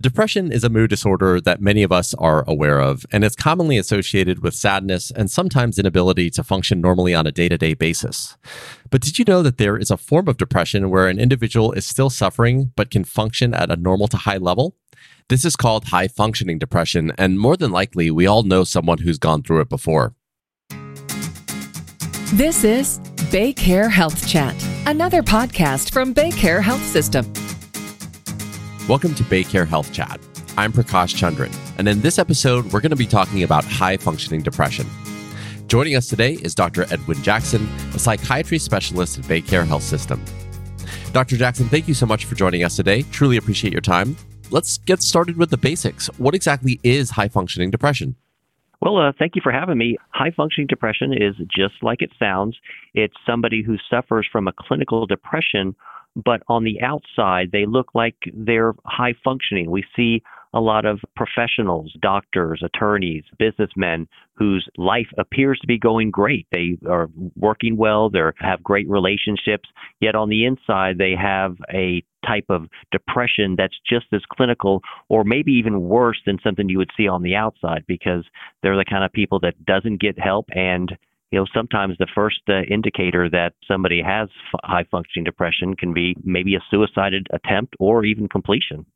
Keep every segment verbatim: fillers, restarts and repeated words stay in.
Depression is a mood disorder that many of us are aware of, and it's commonly associated with sadness and sometimes inability to function normally on a day-to-day basis. But did you know that there is a form of depression where an individual is still suffering but can function at a normal to high level? This is called high-functioning depression, and more than likely, we all know someone who's gone through it before. This is BayCare Health Chat, another podcast from BayCare Health System. Welcome to BayCare Health Chat. I'm Prakash Chandran, and in this episode, we're going to be talking about high-functioning depression. Joining us today is Doctor Edwin Jackson, a psychiatry specialist at BayCare Health System. Doctor Jackson, thank you so much for joining us today. Truly appreciate your time. Let's get started with the basics. What exactly is high-functioning depression? Well, uh, thank you for having me. High-functioning depression is just like it sounds. It's somebody who suffers from a clinical depression, but on the outside, they look like they're high functioning. We see a lot of professionals, doctors, attorneys, businessmen whose life appears to be going great. They are working well, they have great relationships, yet on the inside, they have a type of depression that's just as clinical or maybe even worse than something you would see on the outside, because they're the kind of people that doesn't get help. And you know, sometimes the first uh, indicator that somebody has f- high-functioning depression can be maybe a suicidal attempt or even completion.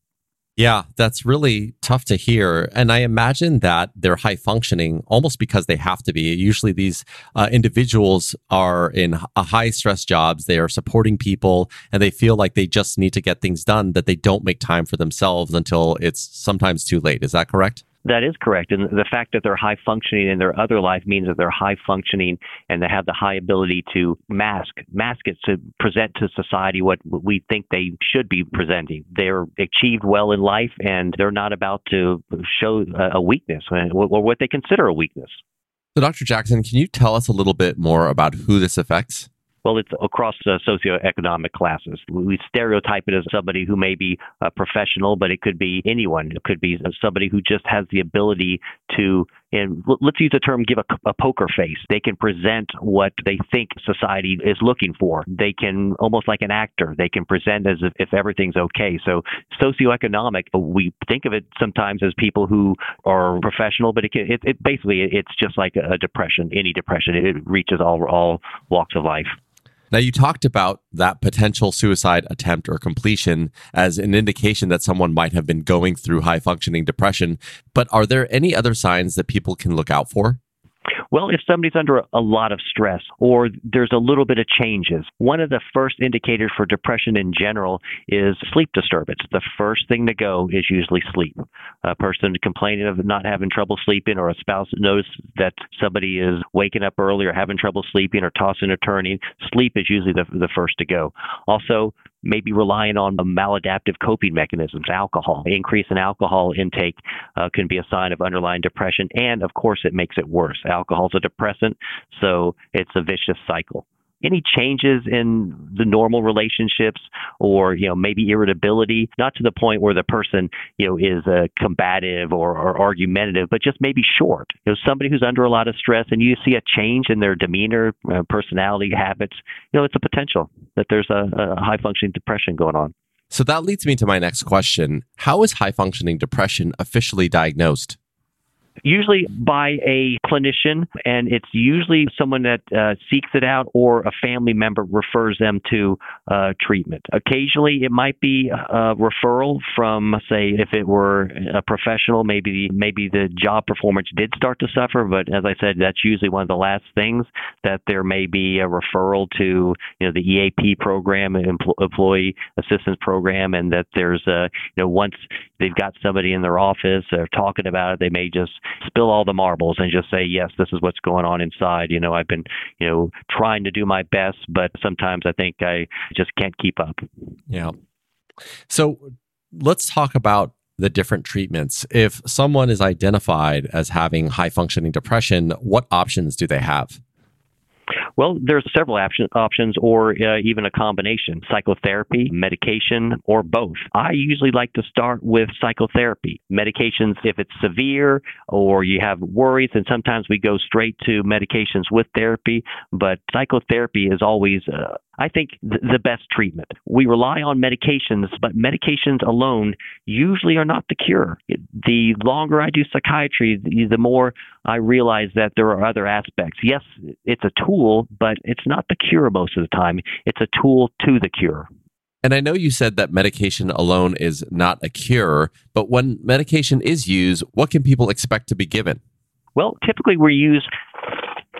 Yeah, that's really tough to hear. And I imagine that they're high-functioning almost because they have to be. Usually these uh, individuals are in a high-stress jobs. They are supporting people, and they feel like they just need to get things done, that they don't make time for themselves until it's sometimes too late. Is that correct? That is correct. And the fact that they're high functioning in their other life means that they're high functioning and they have the high ability to mask, mask it to present to society what we think they should be presenting. They're achieved well in life and they're not about to show a weakness or what they consider a weakness. So, Doctor Jackson, can you tell us a little bit more about who this affects? Well, it's across uh, socioeconomic classes. We stereotype it as somebody who may be a professional, but it could be anyone. It could be somebody who just has the ability to, and let's use the term, give a, a poker face. They can present what they think society is looking for. They can, almost like an actor, they can present as if, if everything's okay. So socioeconomic, we think of it sometimes as people who are professional, but it, can, it, it basically, it's just like a depression, any depression. It, it reaches all all walks of life. Now, you talked about that potential suicide attempt or completion as an indication that someone might have been going through high-functioning depression, but are there any other signs that people can look out for? Well, if somebody's under a lot of stress or there's a little bit of changes, one of the first indicators for depression in general is sleep disturbance. The first thing to go is usually sleep. A person complaining of not having trouble sleeping, or a spouse notices that somebody is waking up early or having trouble sleeping or tossing or turning, sleep is usually the, the first to go. Also, maybe relying on maladaptive coping mechanisms, alcohol. Increase in alcohol intake uh, can be a sign of underlying depression. And of course, it makes it worse. Alcohol is a depressant, so it's a vicious cycle. Any changes in the normal relationships or, you know, maybe irritability, not to the point where the person, you know, is uh, combative or, or argumentative, but just maybe short. You know, somebody who's under a lot of stress and you see a change in their demeanor, uh, personality, habits, you know, it's a potential that there's a, a high-functioning depression going on. So that leads me to my next question. How is high-functioning depression officially diagnosed? Usually by a clinician, and it's usually someone that uh, seeks it out or a family member refers them to uh, treatment. Occasionally, it might be a referral from, say, if it were a professional, maybe, maybe the job performance did start to suffer, but as I said, that's usually one of the last things, that there may be a referral to, you know, the E A P program, Employee Assistance Program, and that there's a, you know, once they've got somebody in their office, they're talking about it, they may just spill all the marbles and just say, yes, this is what's going on inside. You know, I've been, you know, trying to do my best, but sometimes I think I just can't keep up. Yeah. So let's talk about the different treatments. If someone is identified as having high-functioning depression, what options do they have? Well, there's several option, options or uh, even a combination, psychotherapy, medication, or both. I usually like to start with psychotherapy. Medications, if it's severe or you have worries, and sometimes we go straight to medications with therapy, but psychotherapy is always uh, I think, th- the best treatment. We rely on medications, but medications alone usually are not the cure. The longer I do psychiatry, the, the more I realize that there are other aspects. Yes, it's a tool, but it's not the cure most of the time. It's a tool to the cure. And I know you said that medication alone is not a cure, but when medication is used, what can people expect to be given? Well, typically we use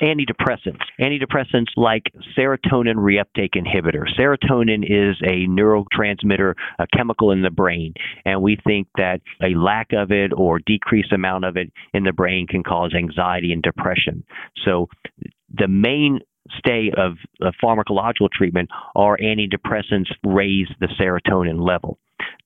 antidepressants. Antidepressants like serotonin reuptake inhibitor. Serotonin is a neurotransmitter, a chemical in the brain, and we think that a lack of it or decreased amount of it in the brain can cause anxiety and depression. So the main stay of, of pharmacological treatment are antidepressants raise the serotonin level.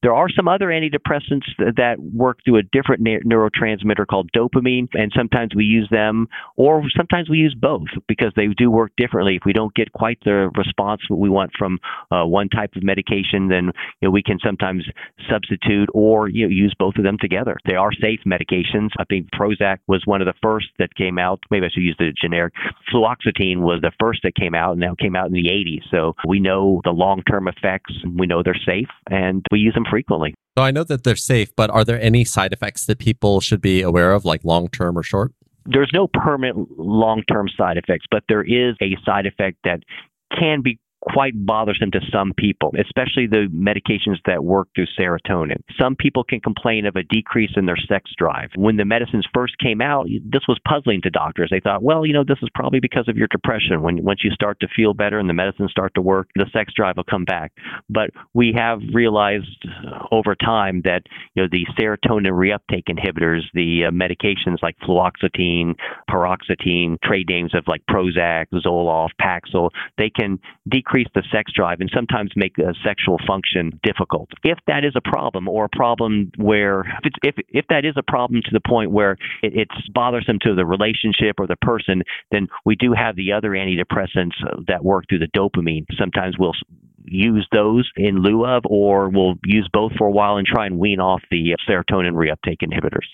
There are some other antidepressants that work through a different neurotransmitter called dopamine, and sometimes we use them, or sometimes we use both because they do work differently. If we don't get quite the response we want from uh, one type of medication, then you know, we can sometimes substitute or you know, use both of them together. They are safe medications. I think Prozac was one of the first that came out. Maybe I should use the generic. Fluoxetine was the first that came out, and that came out in the eighties. So we know the long-term effects. We know they're safe, and we use them frequently. So I know that they're safe, but are there any side effects that people should be aware of, like long-term or short? There's no permanent long-term side effects, but there is a side effect that can be quite bothersome to some people, especially the medications that work through serotonin. Some people can complain of a decrease in their sex drive. When the medicines first came out, this was puzzling to doctors. They thought, well, you know, this is probably because of your depression. When once you start to feel better and the medicines start to work, the sex drive will come back. But we have realized over time that, you know, the serotonin reuptake inhibitors, the uh, medications like fluoxetine, paroxetine, trade names of like Prozac, Zoloft, Paxil, they can decrease the sex drive and sometimes make a sexual function difficult. If that is a problem or a problem where, if it's, if, if that is a problem to the point where it, it's bothersome to the relationship or the person, then we do have the other antidepressants that work through the dopamine. Sometimes we'll use those in lieu of, or we'll use both for a while and try and wean off the serotonin reuptake inhibitors.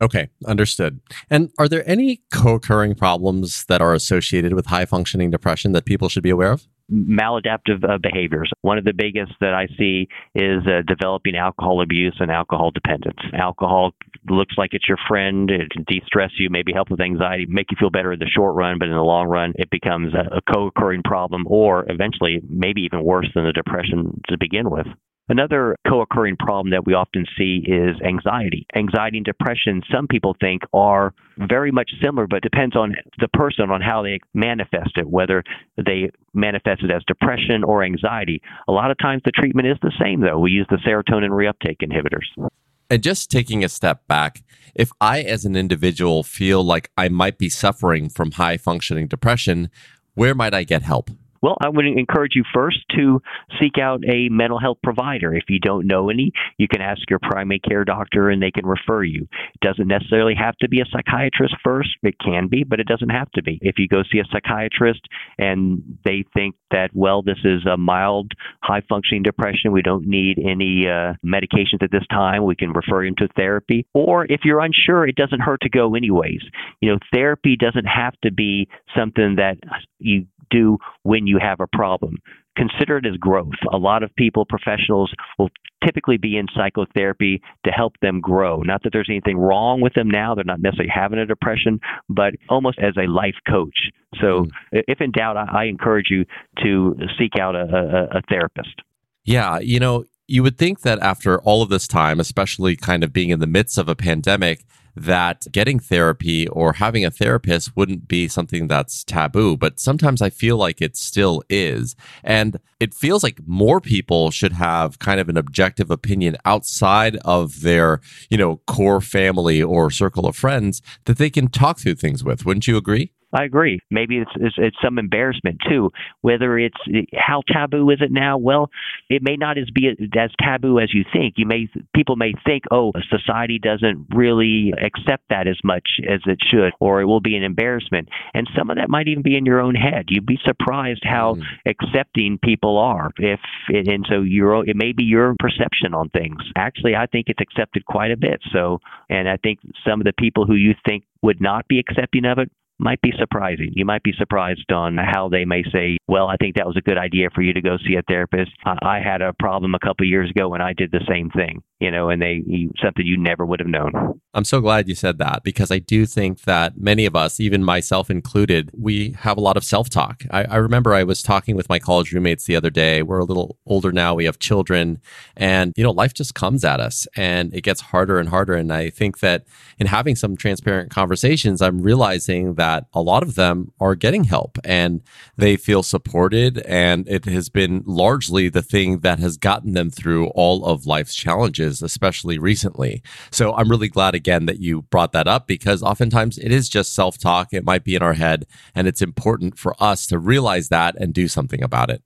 Okay, understood. And are there any co-occurring problems that are associated with high-functioning depression that people should be aware of? Maladaptive uh, behaviors. One of the biggest that I see is uh, developing alcohol abuse and alcohol dependence. Alcohol looks like it's your friend. It can de-stress you, maybe help with anxiety, make you feel better in the short run, but in the long run, it becomes a, a co-occurring problem or eventually maybe even worse than the depression to begin with. Another co-occurring problem that we often see is anxiety. Anxiety and depression, some people think, are very much similar, but depends on the person, on how they manifest it, whether they manifest it as depression or anxiety. A lot of times the treatment is the same, though. We use the serotonin reuptake inhibitors. And just taking a step back, if I as an individual feel like I might be suffering from high-functioning depression, where might I get help? Well, I would encourage you first to seek out a mental health provider. If you don't know any, you can ask your primary care doctor and they can refer you. It doesn't necessarily have to be a psychiatrist first. It can be, but it doesn't have to be. If you go see a psychiatrist and they think that, well, this is a mild, high-functioning depression, we don't need any uh, medications at this time, we can refer you to therapy. Or if you're unsure, it doesn't hurt to go anyways. You know, therapy doesn't have to be something that you do when you have a problem. Consider it as growth. A lot of people, professionals, will typically be in psychotherapy to help them grow. Not that there's anything wrong with them now. They're not necessarily having a depression, but almost as a life coach. So if in doubt, I, I encourage you to seek out a, a, a therapist. Yeah, you know, you would think that after all of this time, especially kind of being in the midst of a pandemic, that getting therapy or having a therapist wouldn't be something that's taboo, but sometimes I feel like it still is. And it feels like more people should have kind of an objective opinion outside of their, you know, core family or circle of friends that they can talk through things with. Wouldn't you agree? I agree. Maybe it's, it's, it's some embarrassment too. Whether it's how taboo is it now? Well, it may not as be as taboo as you think. You may people may think, oh, society doesn't really accept that as much as it should, or it will be an embarrassment. And some of that might even be in your own head. You'd be surprised how mm. accepting people are. If and so your it may be your perception on things. Actually, I think it's accepted quite a bit. So, and I think some of the people who you think would not be accepting of it might be surprising. You might be surprised on how they may say, well, I think that was a good idea for you to go see a therapist. I, I had a problem a couple of years ago when I did the same thing, you know, and they you, something you never would have known. I'm so glad you said that, because I do think that many of us, even myself included, we have a lot of self-talk. I, I remember I was talking with my college roommates the other day. We're a little older now. We have children, and, you know, life just comes at us and it gets harder and harder. And I think that in having some transparent conversations, I'm realizing that that a lot of them are getting help and they feel supported. And it has been largely the thing that has gotten them through all of life's challenges, especially recently. So I'm really glad, again, that you brought that up, because oftentimes it is just self-talk. It might be in our head, and it's important for us to realize that and do something about it.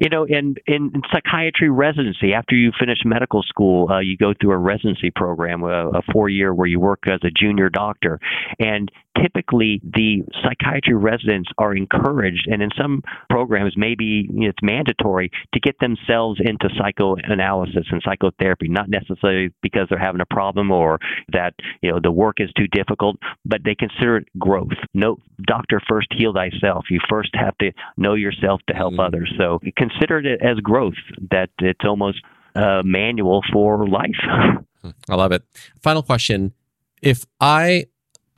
You know, in, in psychiatry residency, after you finish medical school, uh, you go through a residency program, a, a four-year where you work as a junior doctor. And typically, the psychiatry residents are encouraged, and in some programs, maybe it's mandatory, to get themselves into psychoanalysis and psychotherapy, not necessarily because they're having a problem or that, you know, the work is too difficult, but they consider it growth. No, doctor, first heal thyself. You first have to know yourself to help mm-hmm. others. So considered it as growth, that it's almost a manual for life. I love it. Final question. If I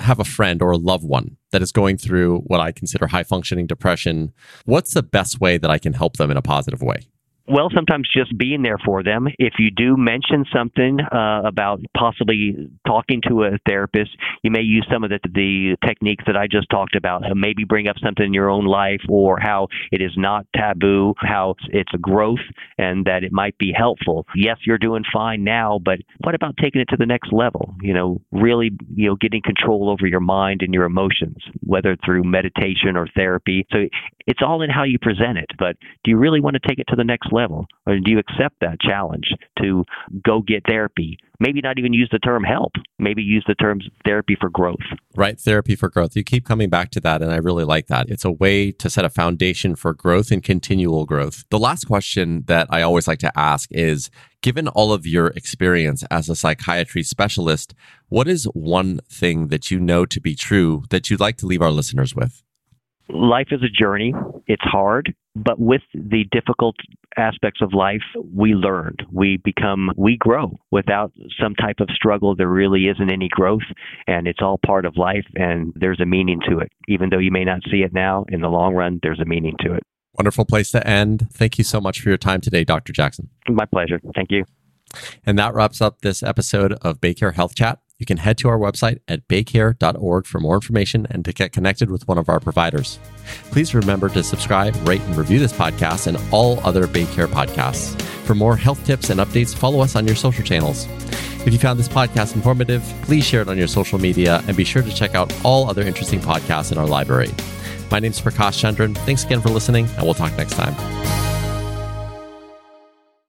have a friend or a loved one that is going through what I consider high-functioning depression, what's the best way that I can help them in a positive way? Well, sometimes just being there for them. If you do mention something uh, about possibly talking to a therapist, you may use some of the, the techniques that I just talked about. Maybe bring up something in your own life, or how it is not taboo, how it's a growth, and that it might be helpful. Yes, you're doing fine now, but what about taking it to the next level? You know, really, you know, getting control over your mind and your emotions, whether through meditation or therapy. So it's all in how you present it. But do you really want to take it to the next level? level? Or do you accept that challenge to go get therapy? Maybe not even use the term help. Maybe use the terms therapy for growth. Right. Therapy for growth. You keep coming back to that, and I really like that. It's a way to set a foundation for growth and continual growth. The last question that I always like to ask is, given all of your experience as a psychiatry specialist, what is one thing that you know to be true that you'd like to leave our listeners with? Life is a journey. It's hard. But with the difficult aspects of life, we learn, we become, we grow. Without some type of struggle, there really isn't any growth, and it's all part of life, and there's a meaning to it. Even though you may not see it now, in the long run, there's a meaning to it. Wonderful place to end. Thank you so much for your time today, Doctor Jackson. My pleasure. Thank you. And that wraps up this episode of BayCare Health Chat. You can head to our website at baycare dot org for more information and to get connected with one of our providers. Please remember to subscribe, rate, and review this podcast and all other BayCare podcasts. For more health tips and updates, follow us on your social channels. If you found this podcast informative, please share it on your social media, and be sure to check out all other interesting podcasts in our library. My name is Prakash Chandran. Thanks again for listening, and we'll talk next time.